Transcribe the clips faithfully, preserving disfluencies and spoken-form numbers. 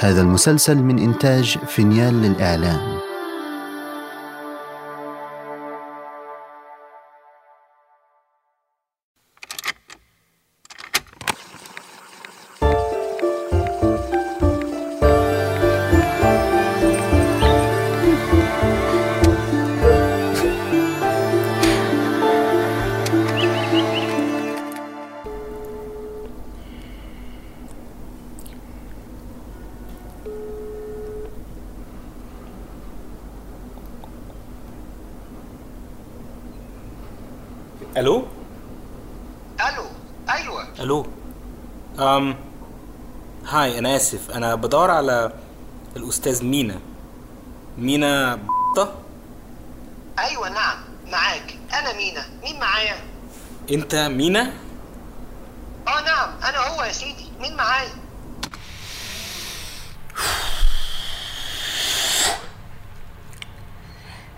هذا المسلسل من إنتاج فينيال للإعلام. الو الو ايوه الو امم هاي، انا اسف، انا بدور على الاستاذ مينا. مينا بطه؟ ايوه نعم، معاك، انا مينا. مين معايا؟ انت مينا؟ اه نعم، انا هو يا سيدي. مين معايا؟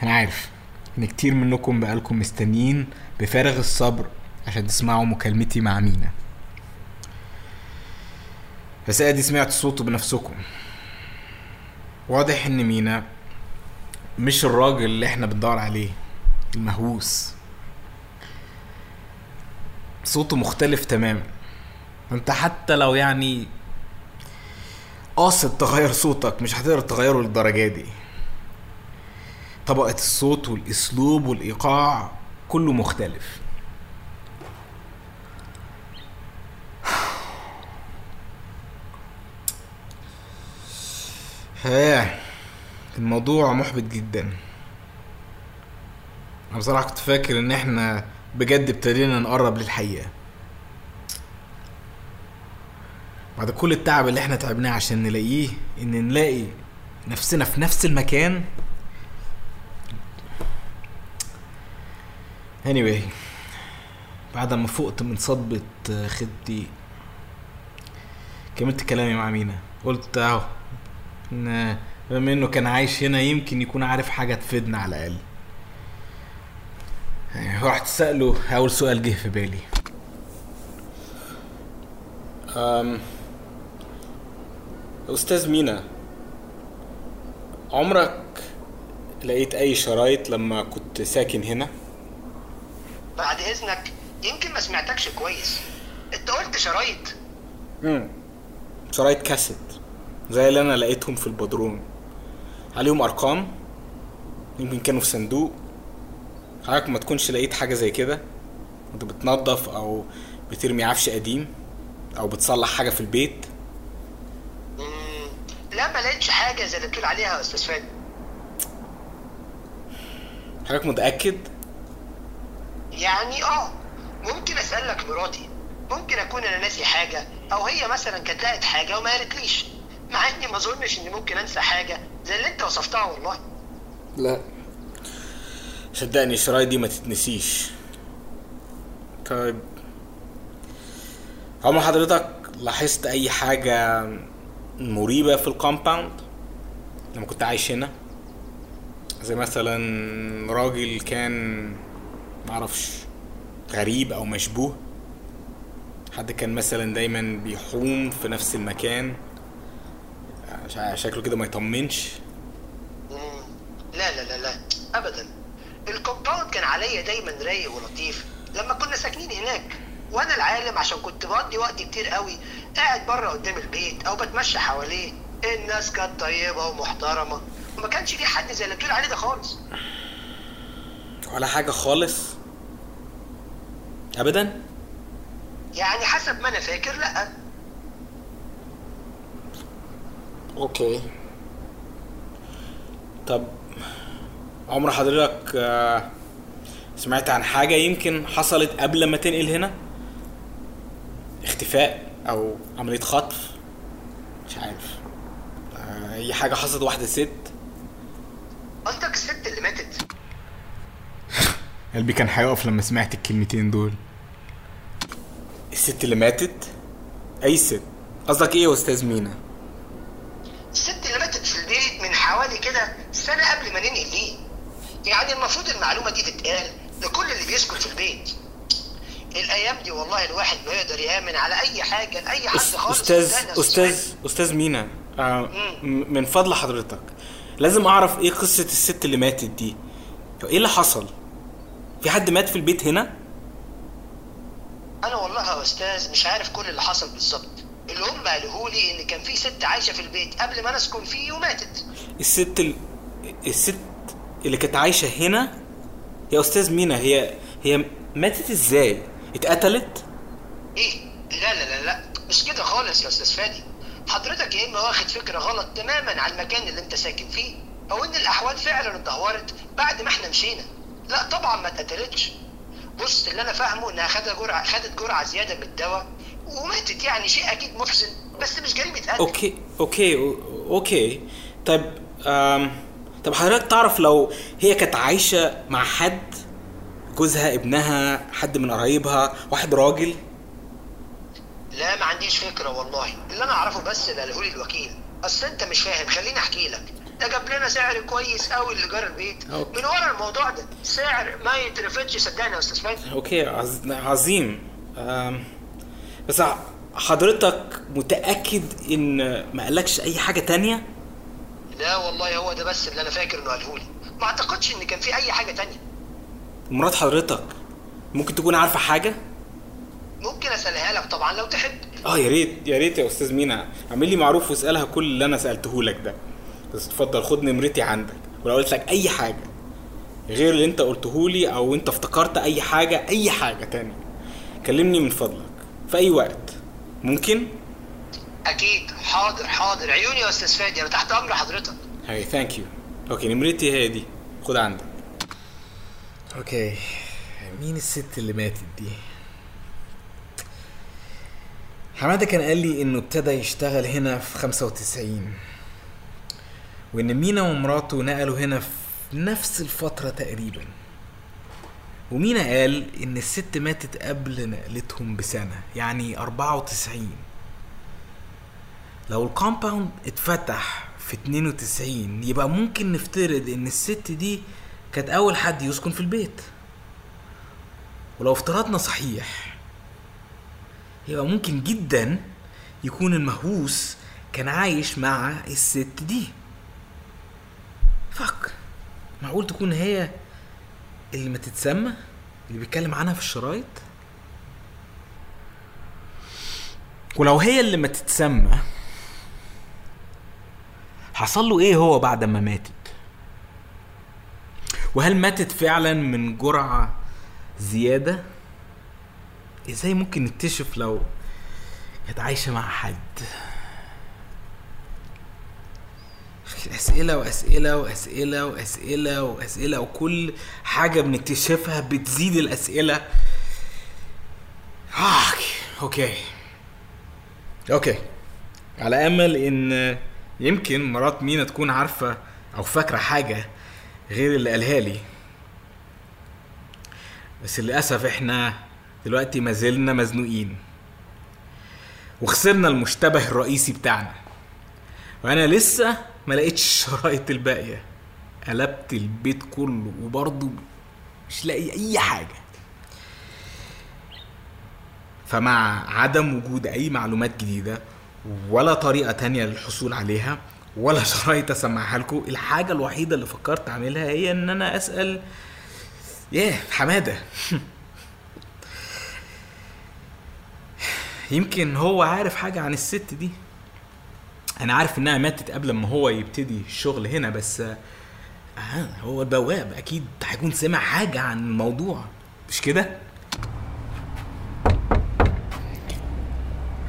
انا عارف ان كتير منكم بقالكم مستنيين بفارغ الصبر عشان تسمعوا مكالمتي مع مينا، بس ادي سمعت صوته بنفسكم. واضح ان مينا مش الراجل اللي احنا بندور عليه، المهووس. صوته مختلف تماما. انت حتى لو يعني قاصد تغير صوتك مش هتقدر تغيره للدرجه دي. طبقة الصوت والاسلوب والايقاع كله مختلف. ها، الموضوع محبط جدا. انا بصراحة كنت فاكر ان احنا بجد ابتدينا نقرب للحقيقة بعد كل التعب اللي احنا تعبناه عشان نلاقيه، ان نلاقي نفسنا في نفس المكان. anyway بعد ما فقت من صدمة خدي كملت كلامي مع مينا. قلت اهو ان بما انه كان عايش هنا يمكن يكون عارف حاجة تفيدنا على الاقل. رحت سأله اول سؤال جه في بالي. امم استاذ مينا، عمرك لقيت اي شرايط لما كنت ساكن هنا؟ بعد اذنك، يمكن ما سمعتكش كويس. انت قلت شرايط؟ امم شرايط كاسيت زي اللي انا لقيتهم في البدروم، عليهم ارقام، يمكن كانوا في صندوق. حضرتك ما تكونش لقيت حاجه زي كده انت بتنظف او بترمي عفش قديم او بتصلح حاجه في البيت؟ امم لا، ما لقيتش حاجه زي اللي بتقول عليها يا استاذ فادي. حضرتك متاكد؟ يعني اه ممكن اسالك مراتي، ممكن اكون انا ناسي حاجه، او هي مثلا كانت لقت حاجه وما قالتليش، مع اني ما اظنش اني ممكن انسى حاجه زي اللي انت وصفتها. والله لا صدقني، الشرايط دي ما تتنسيش. طيب عمر حضرتك لاحظت اي حاجه مريبه في الكومباوند لما كنت عايش هنا؟ زي مثلا راجل كان معرفش غريب او مشبوه، حد كان مثلا دايما بيحوم في نفس المكان، شكله كده ما يطمنش. لا لا لا لا ابدا، الكومباوند كان عليا دايما رايق ولطيف لما كنا ساكنين هناك. وانا العالم عشان كنت بقضي وقت كتير قوي قاعد بره قدام البيت او بتمشى حواليه. الناس كانت طيبه ومحترمه وما كانش في حد زي اللي بتقول عليه ده خالص. ولا حاجة خالص أبدا؟ يعني حسب ما أنا فاكر لأ. أوكي. طب عمر حضرتك سمعت عن حاجة يمكن حصلت قبل ما تنقل هنا؟ اختفاء أو عملية خطف؟ مش عارف. أي حاجة حصلت واحدة ست؟ قصدك الست اللي ماتت؟ قلبي كان هيقف لما سمعت الكلمتين دول. الست اللي ماتت؟ اي ست؟ قصدك ايه يا استاذ مينا؟ الست اللي ماتت في البيت من حوالي كده سنه قبل ما ننقل ليه. يعني المفروض المعلومه دي تتقال لكل اللي بيسكن في البيت. الايام دي والله الواحد ما يقدر يامن على اي حاجه لاي حد خالص. استاذ استاذ استاذ مينا، من فضل حضرتك لازم اعرف ايه قصة الست اللي ماتت دي. ايه اللي حصل؟ في حد مات في البيت هنا؟ انا والله يا استاذ مش عارف كل اللي حصل بالظبط. اللي هم قالوه لي ان كان في ست عايشه في البيت قبل ما نسكن فيه وماتت. الست ال... الست اللي كانت عايشه هنا يا استاذ مينا هي هي ماتت ازاي؟ اتقتلت؟ ايه؟ لا لا لا لا مش كده خالص يا استاذ فادي. حضرتك يا اما واخد فكره غلط تماما على المكان اللي انت ساكن فيه او ان الاحوال فعلا اتدهورت بعد ما احنا مشينا. لا طبعا ما اتقتلتش. بص اللي انا فاهمه انها خدت جرعه خدت جرعه زياده من الدواء وماتت، يعني شيء اكيد محزن بس مش جريمه قتل. اوكي اوكي اوكي طب أم... طب حضرتك تعرف لو هي كانت عايشه مع حد، جوزها، ابنها، حد من قرايبها، واحد راجل؟ لا ما عنديش فكره والله. اللي انا اعرفه بس اللي قاله لي الوكيل. اصل انت مش فاهم، خليني احكي لك. ده جاب لنا سعر كويس قوي لإيجار البيت. أوكي. من ورا الموضوع ده سعر ما يترفضش صدقني يا استاذ فادي. اوكي عظيم. أم... بس حضرتك متأكد ان ما قالكش اي حاجة تانية؟ لا والله هو ده بس اللي انا فاكر انه قالهولي. ما اعتقدش ان كان في اي حاجة تانية. مرات حضرتك ممكن تكون عارفة حاجة؟ ممكن اسألها لك طبعا لو تحب. اه يا ريت يا ريت يا استاذ مينا، اعمل لي معروف واسألها كل اللي انا سألته لك ده. بس تفضل خد نمرتي عندك، ولو قلت لك اي حاجة غير اللي انت قلتهولي او انت افتكرت اي حاجة اي حاجة تانية كلمني من فضلك في اي وقت. ممكن؟ اكيد. حاضر حاضر عيوني يا استاذ فادي، انا تحت امر حضرتك. هاي ثانك يو. اوكي نمرتي هي دي، خد عندك. اوكي مين الست اللي ماتت دي؟ حماده كان قال لي انه ابتدى يشتغل هنا في خمسة وتسعين، وان مينا ومراته نقلوا هنا في نفس الفتره تقريبا، ومينا قال ان الست ماتت قبل نقلتهم بسنة، يعني أربعة وتسعين. لو الكومباوند اتفتح في اتنين وتسعين يبقى ممكن نفترض ان الست دي كانت اول حد يسكن في البيت، ولو افترضنا صحيح يبقى ممكن جدا يكون المهووس كان عايش مع الست دي. فك معقول تكون هي اللي ما تتسمى اللي بيتكلم عنها في الشرايط؟ ولو هي اللي ما تتسمى حصل له ايه هو بعد ما ماتت؟ وهل ماتت فعلا من جرعة زيادة؟ ازاي ممكن نكتشف لو كانت عايشة مع حد؟ أسئلة وأسئلة وأسئلة وأسئلة وأسئلة، وكل حاجة بنكتشفها بتزيد الأسئلة. آه أوكي أوكي على أمل إن يمكن مرات مينا تكون عارفة أو فاكرة حاجة غير اللي قالها لي، بس للأسف إحنا دلوقتي ما زلنا مزنوقين وخسرنا المشتبه الرئيسي بتاعنا، وأنا لسه ما لقيتش الشرايط الباقية. قلبت البيت كله وبرضو مش لاقي اي حاجة. فمع عدم وجود اي معلومات جديدة ولا طريقة تانية للحصول عليها ولا شرايط اسمعها لكم، الحاجة الوحيدة اللي فكرت اعملها هي ان انا اسأل ياه حمادة. يمكن هو عارف حاجة عن الست دي. انا عارف انها ماتت قبل ما هو يبتدي الشغل هنا، بس آه هو البواب اكيد هيكون سمع حاجه عن الموضوع، مش كده؟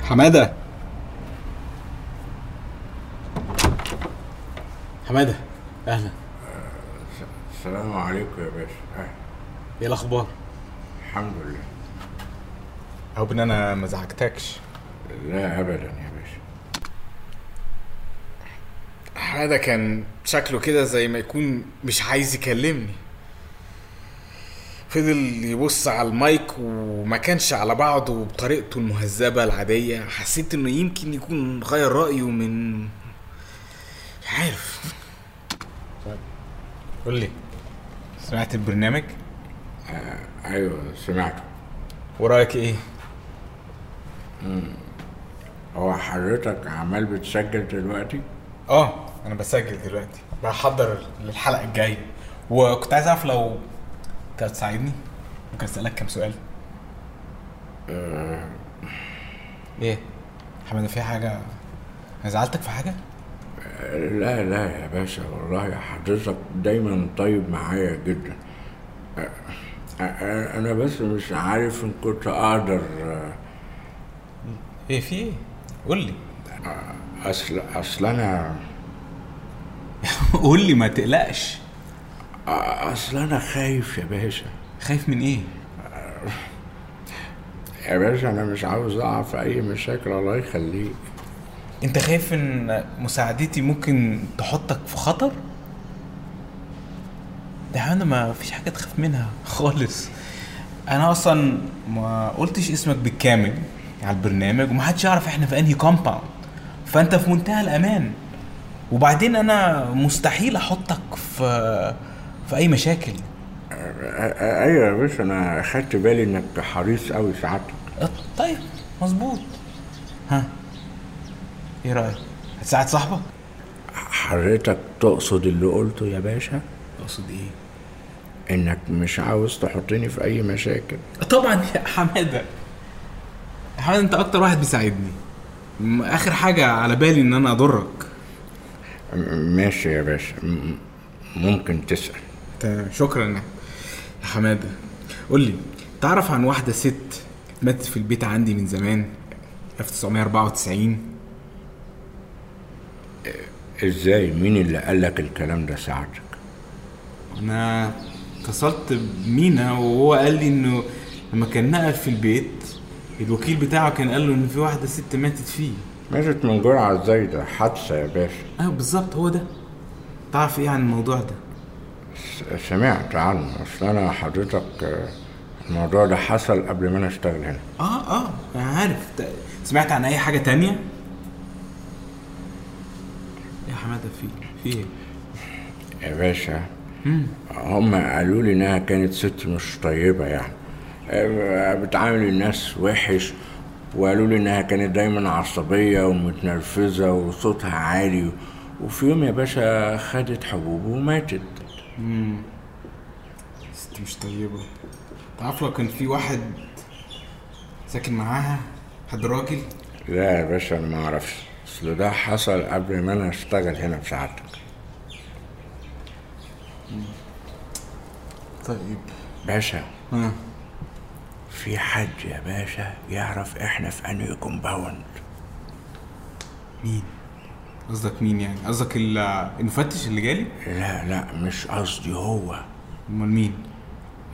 حماده حماده اهلا. السلام عليكم يا باشا. اهلا. ايه الاخبار؟ الحمد لله. هوب ان انا ما زعجتكش. لا ابدا. هذا كان شكله كده زي ما يكون مش عايز يكلمني، فضل يبص على المايك وما كانش على بعضه بطريقته المهذبة العادية. حسيت انه يمكن يكون غير رأيه من عارف. قول لي، سمعت البرنامج؟ آه، ايوه سمعته. ورايك ايه؟ امم هو حضرتك عمال بتسجل دلوقتي؟ اه انا بسجل دلوقتي، بحضر للحلقه الجايه، وكنت عايز اعرف لو انت هتساعدني ممكن اسالك كام سؤال. أه... ايه حماده، في حاجه؟ انا زعلتك في حاجه؟ لا لا يا باشا، والله حضرتك دايما طيب معايا جدا. انا بس مش عارف ان كنت اقدر. ايه في ايه؟ قول لي. اصل اصل انا قول لي ما تقلقش. اصل انا خايف يا باشا. خايف من ايه؟ يا باشا انا مش عاوز اقع في اي مشاكل، الله يخليك. انت خايف ان مساعدتي ممكن تحطك في خطر؟ ده انا ما فيش حاجه تخاف منها خالص. انا اصلا ما قلتش اسمك بالكامل على البرنامج، ومحدش يعرف احنا في انهي كومباوند، فانت في منتهى الامان. وبعدين انا مستحيل احطك في في اي مشاكل. ايوه يا باشا، انا خدت بالي انك حريص قوي ساعتك. طيب مظبوط. ها ايه رايك هتساعد صاحبك؟ حضرتك تقصد اللي قلته يا باشا؟ تقصد ايه؟ انك مش عاوز تحطني في اي مشاكل. طبعا يا حماده، حماده انت اكتر واحد بيساعدني، اخر حاجه على بالي ان انا اضرك. ماشي يا باشا، ممكن تسال. شكرا يا حماده. قول لي، تعرف عن واحده ست ماتت في البيت عندي من زمان ألف وتسعمية وأربعة وتسعين؟ ازاي؟ مين اللي قالك الكلام ده ساعتك؟ انا اتصلت بمينا وهو قال لي انه لما كان نقل في البيت الوكيل بتاعه كان قال له ان في واحده ست ماتت فيه. ماتت من جرعه ازاي؟ ده حادثه يا باشا. ايوه بالظبط، هو ده. تعرف ايه عن الموضوع ده؟ سمعت عنه، اصل انا حضرتك الموضوع ده حصل قبل ما انا اشتغل هنا. اه اه انا عارف. سمعت عن اي حاجه تانية يا حماده؟ في في يا باشا، هم قالوا لي انها كانت ست مش طيبه، يعني بتعامل الناس وحش، وقالوا لي انها كانت دايما عصبيه ومتنرفزه وصوتها عالي، وفي يوم يا باشا خدت حبوب وماتت. امم ست مش طيبه. تعرف لو كان في واحد ساكن معاها، حد راجل؟ لا يا باشا انا ما اعرفش، اصل ده حصل قبل ما انا اشتغل هنا بساعتك. طيب باشا. ها في حد يا باشا يعرف احنا في انهي كومباوند؟ مين قصدك؟ مين يعني؟ قصدك المفتش اللي جالي؟ لا لا مش قصدي هو. امال مين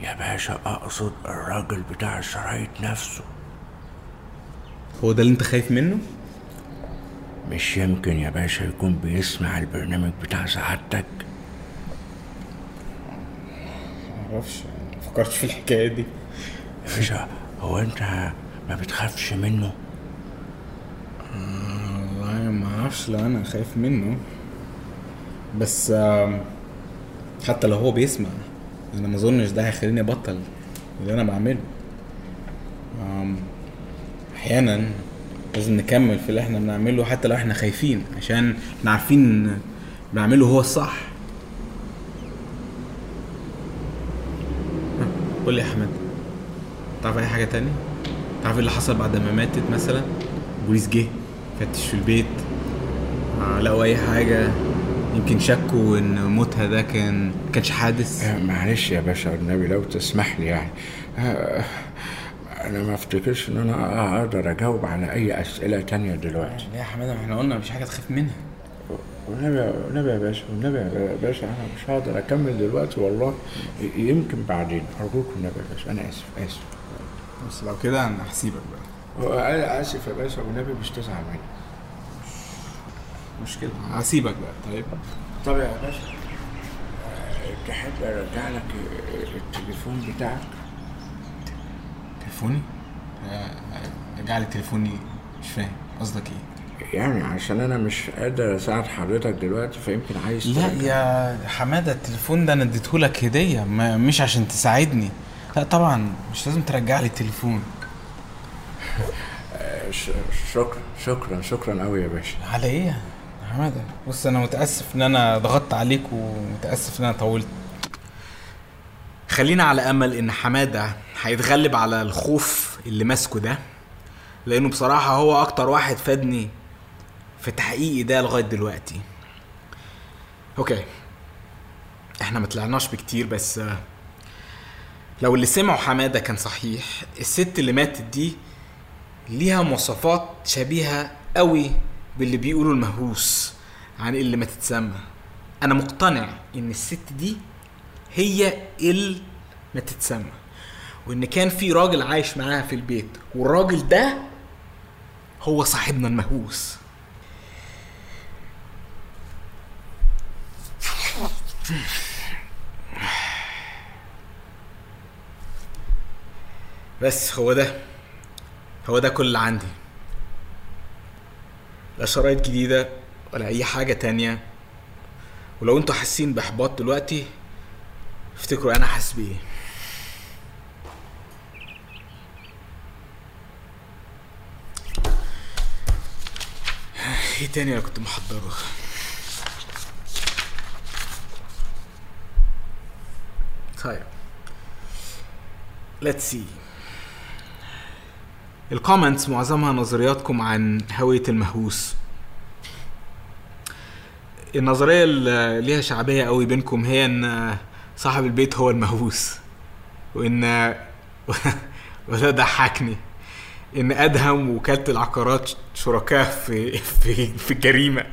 يا باشا؟ اقصد الراجل بتاع الشرايط نفسه. هو ده اللي انت خايف منه؟ مش يمكن يا باشا يكون بيسمع البرنامج بتاع سعادتك؟ معرفش، مفكرتش في الحكاية دي يا باشا. هو انت ما بتخافش منه؟ والله معرفش، لا انا خايف منه، بس حتى لو هو بيسمع انا ما اظنش ده هيخليني ابطل اللي انا بعمله. احيانا لازم نكمل في اللي احنا بنعمله حتى لو احنا خايفين، عشان احنا عارفين بنعمله هو الصح. قول لي يا حماد، تعرف اي حاجه تانية؟ تعرف ايه اللي حصل بعد ما ماتت مثلا؟ البوليس جه فتش في البيت، لقوا اي حاجه؟ يمكن شكوا ان موتها ده كان كانش حادث. معلش يا باشا والنبي لو تسمح لي، يعني انا ما افتكرش ان انا اقدر اجاوب على اي اسئله تانية دلوقتي. لا يا حماده، ما احنا قلنا مفيش حاجه تخاف منها. والنبي والنبي يا باشا، والنبي يا باشا انا مش هقدر اكمل دلوقتي والله، يمكن بعدين ارجوك. والنبي يا باشا انا اسف اسف، بس لو كده انا هسيبك بقى. اسف يا باشا والنبي، مش تزعل مني. مش كده، هسيبك بقى. طيب طب يا باشا، تحب ارجع لك التليفون بتاعك؟ تليفوني؟ ارجع لي تليفوني؟ مش فاهم قصدك ايه يعني، عشان انا مش قادر اساعد حضرتك دلوقتي فيمكن عايز. لا يا حماده، التليفون ده انا اديتهولك هديه، مش عشان تساعدني. لا طبعا مش لازم ترجع لي التليفون. شكرا شكرا شكرا قوي يا باشا. على ايه يا حماده؟ بص انا متاسف ان انا ضغطت عليك ومتاسف ان انا طولت. خلينا على امل ان حماده هيتغلب على الخوف اللي ماسكه ده، لانه بصراحه هو اكتر واحد فادني في تحقيقي ده لغايه دلوقتي. اوكي احنا ما طلعناش بكتير، بس لو اللي سمعوا حماده كان صحيح، الست اللي ماتت دي ليها مواصفات شبيهه قوي باللي بيقولوا المهووس عن اللي ما تتسمى. انا مقتنع ان الست دي هي اللي ما تتسمى، وان كان في راجل عايش معاها في البيت، والراجل ده هو صاحبنا المهووس. بس هو ده هو ده كل اللي عندي، لا شرايط جديدة ولا اي حاجة تانية. ولو انتوا حاسين باحباط دلوقتي، افتكروا انا حاسس بايه. ايه تاني انا كنت محضره؟ طيب let's see. الكومنتس معظمها نظرياتكم عن هوية المهووس. النظرية اللي ليها شعبية قوي بينكم هي ان صاحب البيت هو المهووس، وان وده ضحكني، ان ادهم وكالة العقارات شركاء في في في الجريمة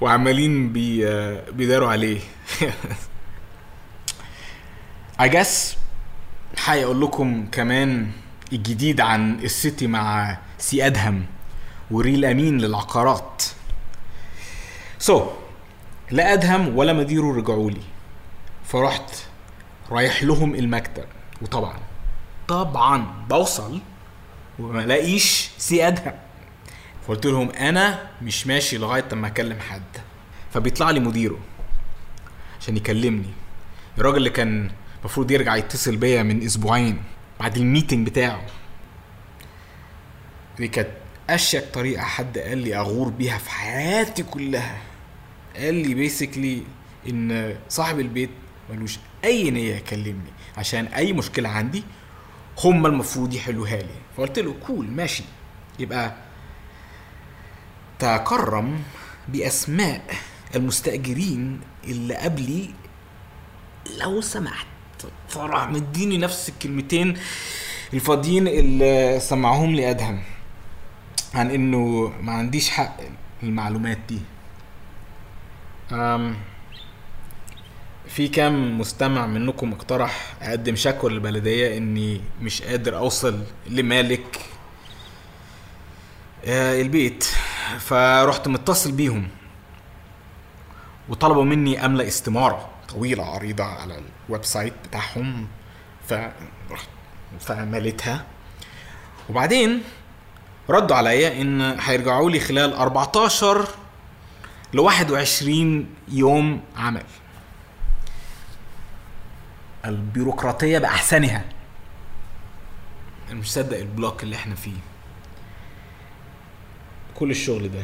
وعمالين بي بيداروا عليه. I guess هيقول لكم كمان الجديد عن السيتي مع سي ادهم وريل امين للعقارات. سو so, لا ادهم ولا مديره رجعوا لي، فرحت رايح لهم المكتب، وطبعا طبعا بوصل وما لاقيش سي ادهم، فقلت لهم انا مش ماشي لغايه لما اكلم حد. فبيطلع لي مديره عشان يكلمني، الراجل اللي كان المفروض يرجع يتصل بيا من اسبوعين بعد الميتنج بتاعه. دي كانت اشيك طريقه حد قال لي اغور بيها في حياتي كلها. قال لي بيسكلي ان صاحب البيت ملوش اي نيه يكلمني عشان اي مشكله عندي هم المفروض يحلوها لي. فقلت له كول ماشي، يبقى تكرم باسماء المستاجرين اللي قبلي لو سمحت. فرح مديني نفس الكلمتين الفاضيين اللي سمعهم لي ادهم عن انه ما عنديش حق المعلومات دي. أم في كام مستمع منكم اقترح اقدم شكوى للبلديه اني مش قادر اوصل لمالك البيت، فرحت متصل بيهم وطلبوا مني املأ استماره طويلة عريضة على الويب سايت بتاعهم، فعملتها. وبعدين ردوا عليا ان هيرجعوا لي خلال أربعتاشر لواحد وعشرين يوم عمل. البيروقراطية بأحسنها. انا مش صدق البلوك اللي احنا فيه، كل الشغل ده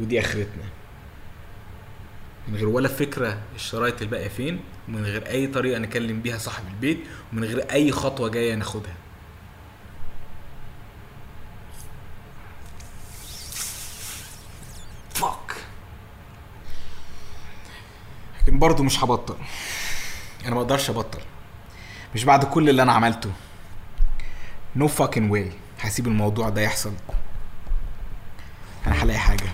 ودي اخرتنا، من غير ولا فكرة الشرايط الباقية فين، ومن غير اي طريقة نكلم بيها صاحب البيت، ومن غير اي خطوة جاية ناخدها. فاك. لكن برضو مش هبطل، انا ما اقدرش ابطل، مش بعد كل اللي انا عملته. no fucking way هسيب الموضوع ده يحصل. انا هلاقي حاجة،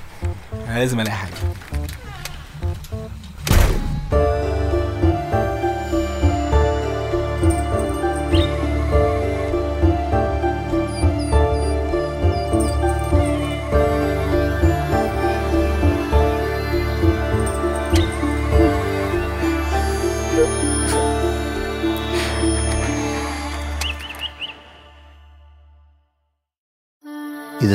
انا لازم الاقي حاجة. إذا